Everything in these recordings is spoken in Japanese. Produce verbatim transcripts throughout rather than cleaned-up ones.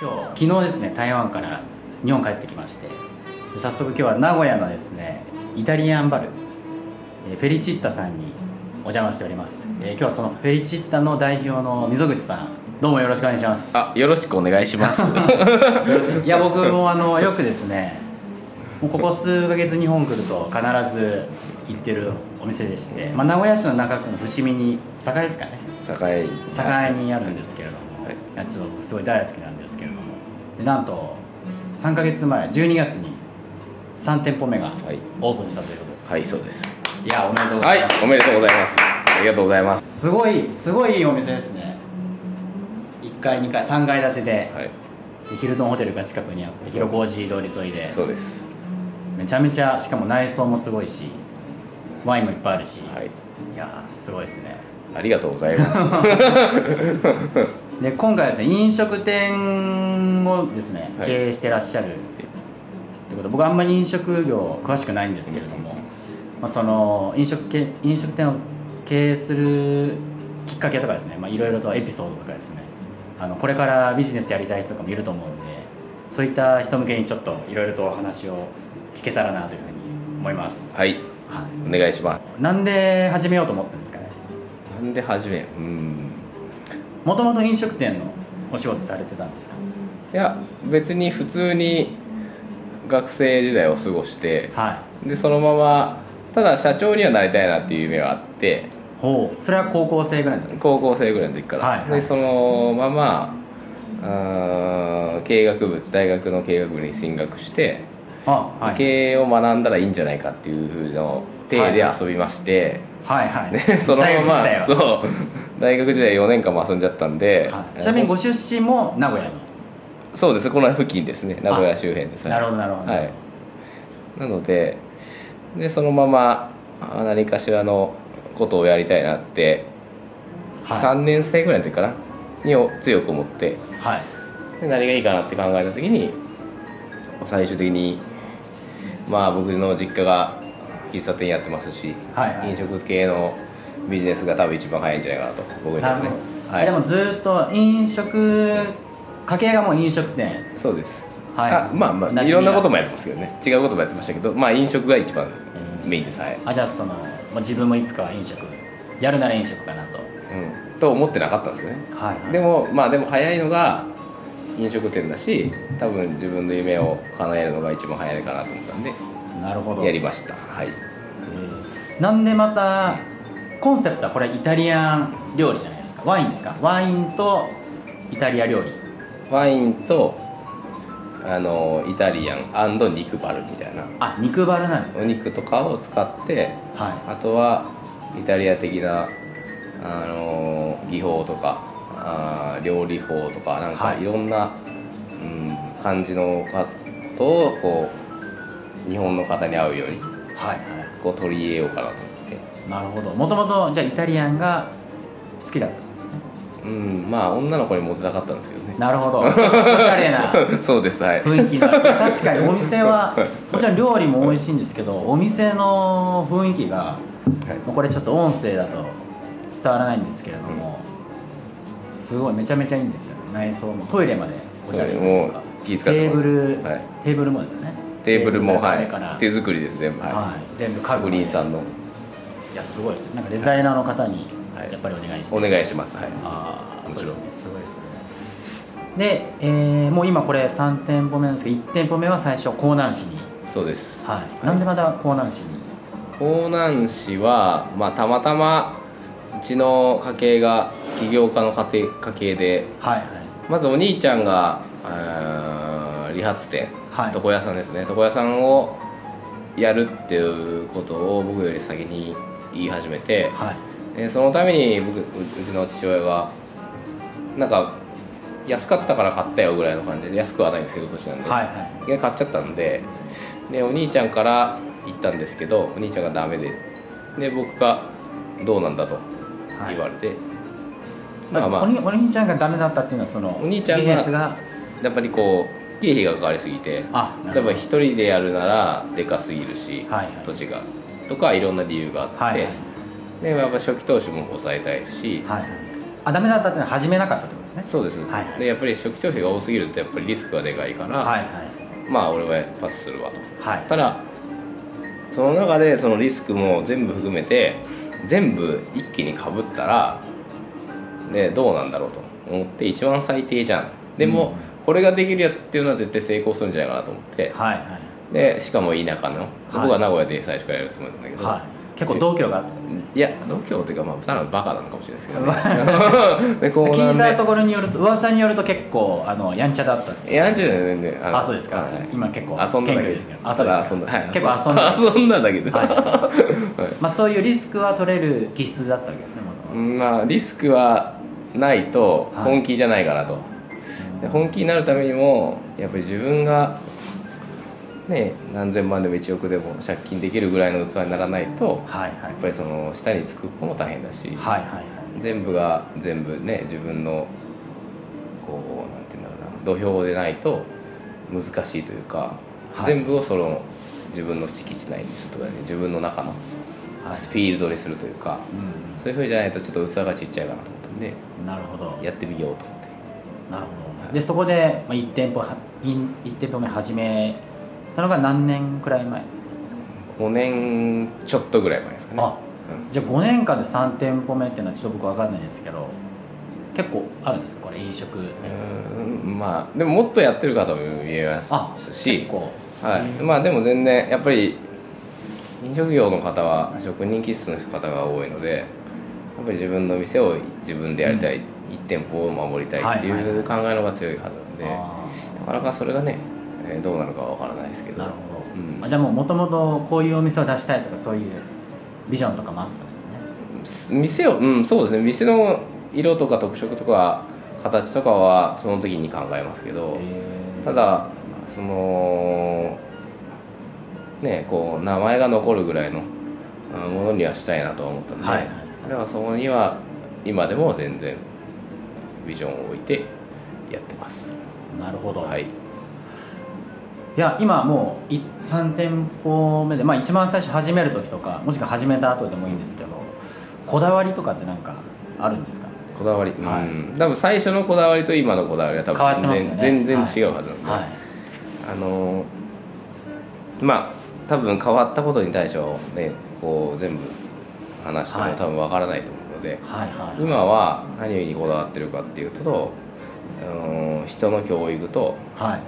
今日昨日ですね、台湾から日本帰ってきまして、早速今日は名古屋のですねイタリアンバル、えー、フェリチッタさんにお邪魔しております、えー、今日はそのフェリチッタの代表の溝口さん、どうもよろしくお願いします。あ、よろしくお願いしますよろしく。いや、僕もあのよくですね、もうここ数ヶ月日本来ると必ず行ってるお店でして、まあ、名古屋市の中区の伏見に栄ですかね、栄にあるんですけれども、はいはい、ちょっとすごい大好きなんですけれども、でなんとさんかげつまえじゅうにがつにさんてんぽめがオープンしたということで、はい、はい、そうです。いや、おめでとうございます。はい、おめでとうございます。ありがとうございます。すごい、すごいいいお店ですね。いっかい、にかい、さんがい建てで、はい、でヒルトンホテルが近くにあって、広小路通り沿いで、そうです、めちゃめちゃ、しかも内装もすごいし、ワインもいっぱいあるし、はい、いやすごいですね。ありがとうございますで今回はですね、飲食店をですね、はい、経営してらっしゃるってこと、僕あんまり飲食業詳しくないんですけれども、まあ、その飲食け飲食店を経営するきっかけとかですね、まあ、いろいろとエピソードとかですね、あのこれからビジネスやりたい人とかもいると思うんで、そういった人向けにちょっといろいろとお話を聞けたらなというふうに思います。はい、はい、お願いします。なんで始めようと思ったんですかね。なんで始めよう、もともと飲食店のお仕事されてたんですか。いや、別に普通に学生時代を過ごして、はい、でそのまま、ただ社長にはなりたいなっていう夢があって。ほう、それは高校生ぐらいの時ですか。高校生ぐらいの時から、はいはい、でそのままあ経営学部、大学の経営学部に進学して、あ、はい、経営を学んだらいいんじゃないかっていう風の体で遊びまして、はいはいはい、でそのまま大 学, そう大学時代よねんかんも遊んじゃったんで、はい、ちなみにご出身も名古屋の。そうです、この付近ですね、名古屋周辺です。なるほどなるほど、はい、なの で, でそのまま何かしらのことをやりたいなって、はい、さんねん生ぐらいの時かなに強く思って、はい、で何がいいかなって考えた時に、最終的にまあ僕の実家が喫茶店やってますし、はいはい、飲食系のビジネスが多分一番早いんじゃないかなと僕にとってね、はい、でもずっと飲食、家系がもう飲食店。そうです、はい、あ、まあまあいろんなこともやってますけどね、違うこともやってましたけど、まあ飲食が一番メインです、はい、あ、じゃあその自分もいつかは飲食やるなら飲食かなと、うん、と思ってなかったんですよね、はいはい、でもまあでも早いのが飲食店だし、多分自分の夢を叶えるのが一番早いかなと思ったんで、なるほど、やりました。はい、えー、なんでまたコンセプトはこれイタリアン料理じゃないですか。ワインですか。ワインとイタリア料理。ワインとあのイタリアン&肉バルみたいな。あ、肉バルなんですね。お肉とかを使って、はい、あとはイタリア的なあの技法とか。あ料理法とかなんかいろんな、はい、うん、感じのことをこう日本の方に合うように、はいはい、こう取り入れようかなと思って。なるほど。もともとじゃあイタリアンが好きだったんですね。うん、まあ女の子にモテたかったんですけどね。なるほど。おしゃれなそうです、はい、雰囲気の。確かにお店はもちろん料理も美味しいんですけど、お店の雰囲気が、はい、もうこれちょっと音声だと伝わらないんですけれども。うん、すごいめちゃめちゃいいんですよね。内装もトイレまでおしゃれというか、テーブル、はい、テーブルもですよね。テーブルも、はい、手作りです全部、はいはい、全部家具にさんの。いやすごいですね。なんかデザイナーの方にやっぱりお願いして、はい、お願いします。はい、ああそうですね、すごいですね。で、えー、もう今これさんてんぽめなんですけど、いってんぽめは最初江南市に。そうです、はいはい、なんでまた江南市に。江南市は、まあ、たまたまうちの家系が起業家の家庭家系で、はいはい、まずお兄ちゃんが理髪店、はい、床屋さんですね、床屋さんをやるっていうことを僕より先に言い始めて、はい、でそのために僕うちの父親がなんか安かったから買ったよぐらいの感じで、安くはないんですけど年なんで、はいはい、で買っちゃったんで、でお兄ちゃんから言ったんですけど、お兄ちゃんがダメで、で僕がどうなんだと言われて、はい、まあまあ、お, にお兄ちゃんがダメだったっていうのはそのお兄ちゃんがやっぱりこう経費がかかりすぎて、例えば一人でやるならでかすぎるし、はいはい、土地がとかいろんな理由があって、はいはい、でやっぱ初期投資も抑えたいし、はいはい、あダメだったというのは始めなかったということですね。そうですね、はい、でやっぱり初期徴兵が多すぎるとやっぱりリスクがでかいから、はいはい、まあ俺はパスするわと、はい、ただその中でそのリスクも全部含めて全部一気にかぶったら、ね、どうなんだろうと思って一番最低じゃん。でも、うん、これができるやつっていうのは絶対成功するんじゃないかなと思って、はいはい、でしかも田舎の、はい、僕は名古屋で最初からやるつもりなんだけど、はい、結構度胸があったんですね。いや度胸っていうかまあただのバカなのかもしれないですけど、ね、聞いたところによると噂によると結結構あのやんちゃだったっていう。やんちゃじゃないんで、あ、そうですか、はい、今結構遊んだだけですけど、ただ遊んだ、はい、結構遊んだ遊んだだけで、はいはい、まあそういうリスクは取れる気質だったわけですね。まあリスクはないと本気じゃないかなと、はい、で本気になるためにもやっぱり自分がね、何千万でもいちおくでも借金できるぐらいの器にならないと、はいはい、やっぱりその下につく子も大変だし、はいはいはい、全部が全部ね自分のこうなんていうんだろうな土俵でないと難しいというか、はい、全部をその自分の敷地内にするとか、ね、自分の中のスフィールドにするというか、はい、うん、そういうふうじゃないとちょっと器がちっちゃいかなと思ったんで、なるほど、やってみようと思って。なるほど、はい、でそこでいち店舗、いち店舗目始めそれが何年くらい前ですか。ごねんちょっとぐらい前ですかね。あ、うん、じゃあごねんかんでさん店舗目っていうのはちょっと僕分かんないですけど結構あるんですか、これ飲食。うん、まあでももっとやってる方も言えますし、結構、はい、まあでも全然やっぱり飲食業の方は職人気質の方が多いのでやっぱり自分の店を自分でやりたい、うん、いち店舗を守りたいっていう考えのが強いはずなので、はいはいはい、なかなかそれがねどうなるかは分からないですけど。なるほど、うん、あ、じゃあもともとこういうお店を出したいとかそういうビジョンとかもあったんですね。店を、うん、そうですね、店の色とか特色とか形とかはその時に考えますけど、ただそのねこう名前が残るぐらいのものにはしたいなと思ったので、はいはい、だからそこには今でも全然ビジョンを置いてやってます。なるほど、はい、いや今もうさん店舗目で、まあ、一番最初始める時とかもしくは始めた後でもいいんですけど、こだわりとかって何かあるんですか。こだわり、はい、うん、多分最初のこだわりと今のこだわりは多分変わってますよね。全然違うはずなんで、はいはい、あのまあ多分変わったことに対しては、ね、こう全部話しても多分分からないと思うので、はいはいはい、今は何にこだわってるかっていうと、あの人の教育と、はい、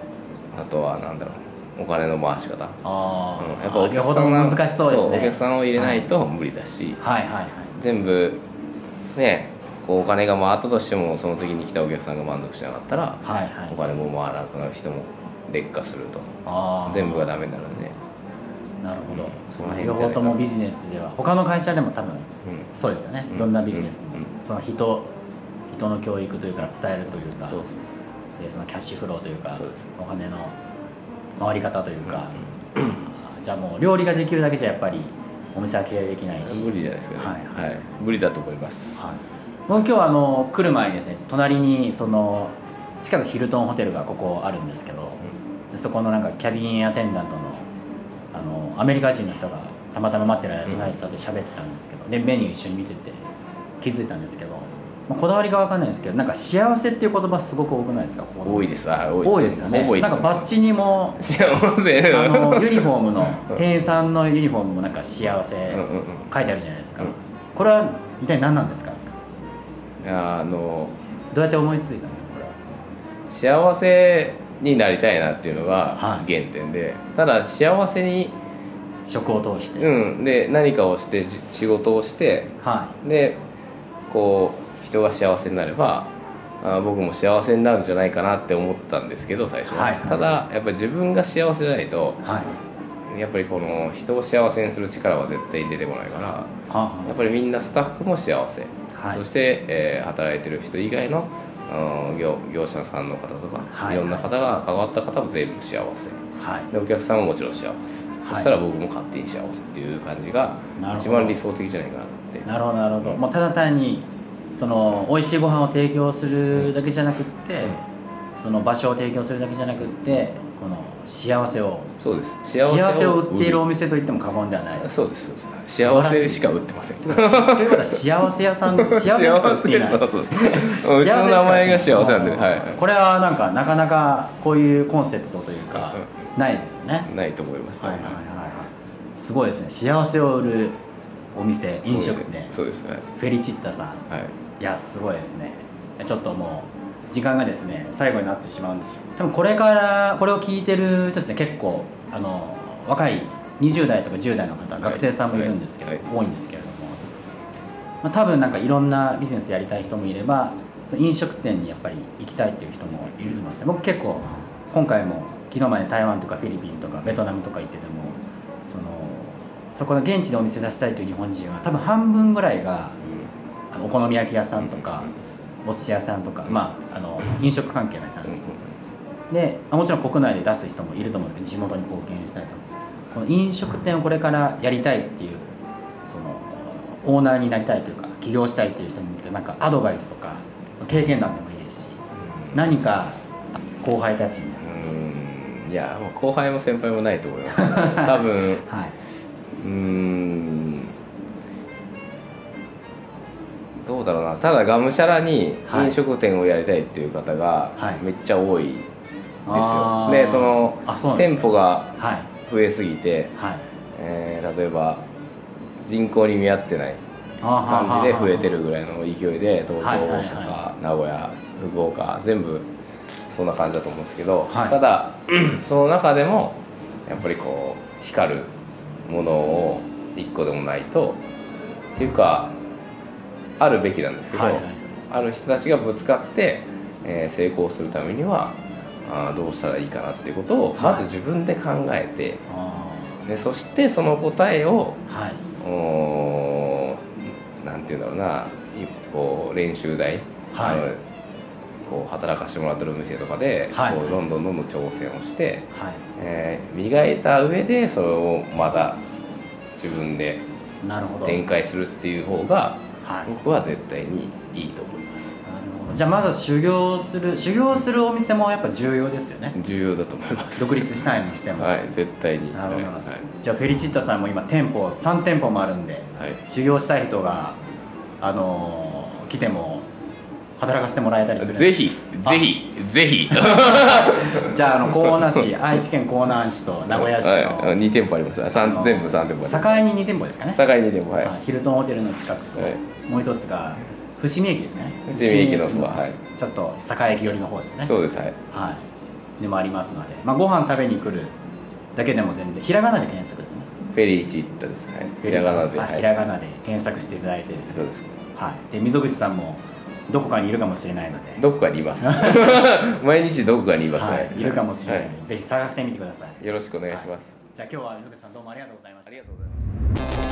あとは何だろう、お金の回し方。あ、うん、やっぱお客さんが難しそうですね。そう、お客さんを入れないと無理だし、はいはいはいはい、全部ねこうお金が回ったとしてもその時に来たお客さんが満足しなかったら、はいはい、お金も回らなくなる、人も劣化すると、あ全部がダメになるんで。なるほど、うん、その辺両方ともビジネスでは他の会社でも多分、うん、そうですよね、うん、どんなビジネスでも、うん、その人人の教育というか伝えるというか、そうそうそう、そのキャッシュフローというか、そうです、お金の回り方というか、うんうん、じゃあもう料理ができるだけじゃやっぱりお店は経営できないし無理じゃないですかね、はいはいはい、無理だと思います、はい、もう今日あの来る前にですね、隣にその近くヒルトンホテルがここあるんですけど、うん、そこのなんかキャビンアテンダント の, あのアメリカ人の人がたまたま待ってる間隣に座って喋ってたんですけど、うん、でメニュー一緒に見てて気づいたんですけど、まあ、こだわりが分かんないですけど、なんか幸せっていう言葉すごく多くないですか。ここ多いです、あ多いです、多いですよね。なんかバッジにもあのユニフォームの店員さんのユニフォームもなんか幸せ書いてあるじゃないですか、うんうんうん、これは一体何なんですか。いや、あのどうやって思いついたんですか。これは幸せになりたいなっていうのが原点で、はい、ただ幸せに職を通して、うん、で何かをして仕事をして、はい、でこう人が幸せになればあ僕も幸せになるんじゃないかなって思ったんですけど最初は、はいはい、ただやっぱり自分が幸せじゃないと、はい、やっぱりこの人を幸せにする力は絶対に出てこないから、はい、やっぱりみんなスタッフも幸せ、はい、そして、えー、働いてる人以外の、うん、業, 業者さんの方とか、はいはい、いろんな方が関わった方も全部幸せ、はい、でお客さんももちろん幸せ、はい、そしたら僕も勝手に幸せっていう感じが一番理想的じゃないかなって。なるほどなるほど、うん、もうただ単にその美味しいご飯を提供するだけじゃなくって、うん、その場所を提供するだけじゃなくってこの幸せをそうです幸せ を, 幸せを売っているお店といっても過言ではないそうですそうです幸せしか売ってませんということは幸せ屋さん幸せしか売っていない幸せそうそううちの名前が幸せなんで、はい、これはなんかなかなかこういうコンセプトというか、うん、ないですよねないと思います、ね、はいはいはい、はい、すごいですね幸せを売るお店飲食店そうです、ね、フェリチッタさん、はい、いやすごいですねちょっともう時間がですね最後になってしまうんで多分これからこれを聞いてるですね結構あの若いにじゅう代とかじゅう代の方、はい、学生さんもいるんですけど、はい、多いんですけれども、まあ、多分なんかいろんなビジネスやりたい人もいればその飲食店にやっぱり行きたいっていう人もいると思います、ね、僕結構今回も昨日まで台湾とかフィリピンとかベトナムとか行っててもそのそこの現地でお店出したいという日本人は多分半分ぐらいが、うん、あのお好み焼き屋さんとか、うん、お寿司屋さんとか、うん、まあ、あの飲食関係なんですけど、うん、でもちろん国内で出す人もいると思うんですけど地元に貢献したいとこの飲食店をこれからやりたいっていうそのオーナーになりたいというか起業したいっていう人に向けてなんかアドバイスとか経験談でもいいですし、うん、何か後輩たちにですね、うん、いやもう後輩も先輩もないと思います多分、はい、うーんどうだろうなただがむしゃらに飲食店をやりたいっていう方がめっちゃ多いですよ、はいはい、でその店舗が増えすぎて、はいはいえー、例えば人口に見合ってない感じで増えてるぐらいの勢いで東京、大阪、名古屋、福岡全部そんな感じだと思うんですけど、はい、ただその中でもやっぱりこう光るものをいっこでもないとっていうかあるべきなんですけど、はいはい、ある人たちがぶつかって、えー、成功するためにはあどうしたらいいかなっていうことをまず自分で考えて、はい、でそしてその答えを、はい、おなんていうんだろうな一歩練習台、はい、あのこう働かしてもらってるお店とかで、はい、こうどんどんどんどん挑戦をして、はいえー、磨いた上でそれをまた自分で展開するっていう方が僕は絶対にいいと思います、はい、なるほどじゃあまず修行する修行するお店もやっぱ重要ですよね重要だと思います独立したいにしてもはい絶対になるほど、はい、じゃあフェリチッタさんも今店舗さん店舗もあるんで、はい、修行したい人があのー、来ても働かせてもらえたりするぜひぜひぜひじゃああの江南市愛知県江南市と名古屋市の、はい、に店舗ありますさん全部さん店舗あります境にに店舗ですかね境にに店舗はいヒルトンホテルの近くと、はい、もう一つが伏見駅ですね伏見駅のそばはいちょっと境駅寄りの方ですねそうですはい、はい、でもありますので、まあ、ご飯食べに来るだけでも全然ひらがなで検索ですねフェリチッタですねひらがなで、はい、ひらがなで検索していただいてですねそうです、はい、で溝口さんもどこかにいるかもしれないのでどこかにいます毎日どこかにいます、はい、いるかもしれないので、はい、ぜひ探してみてくださいよろしくお願いします、はい、じゃあ今日は水口さんどうもありがとうございましたありがとうございました。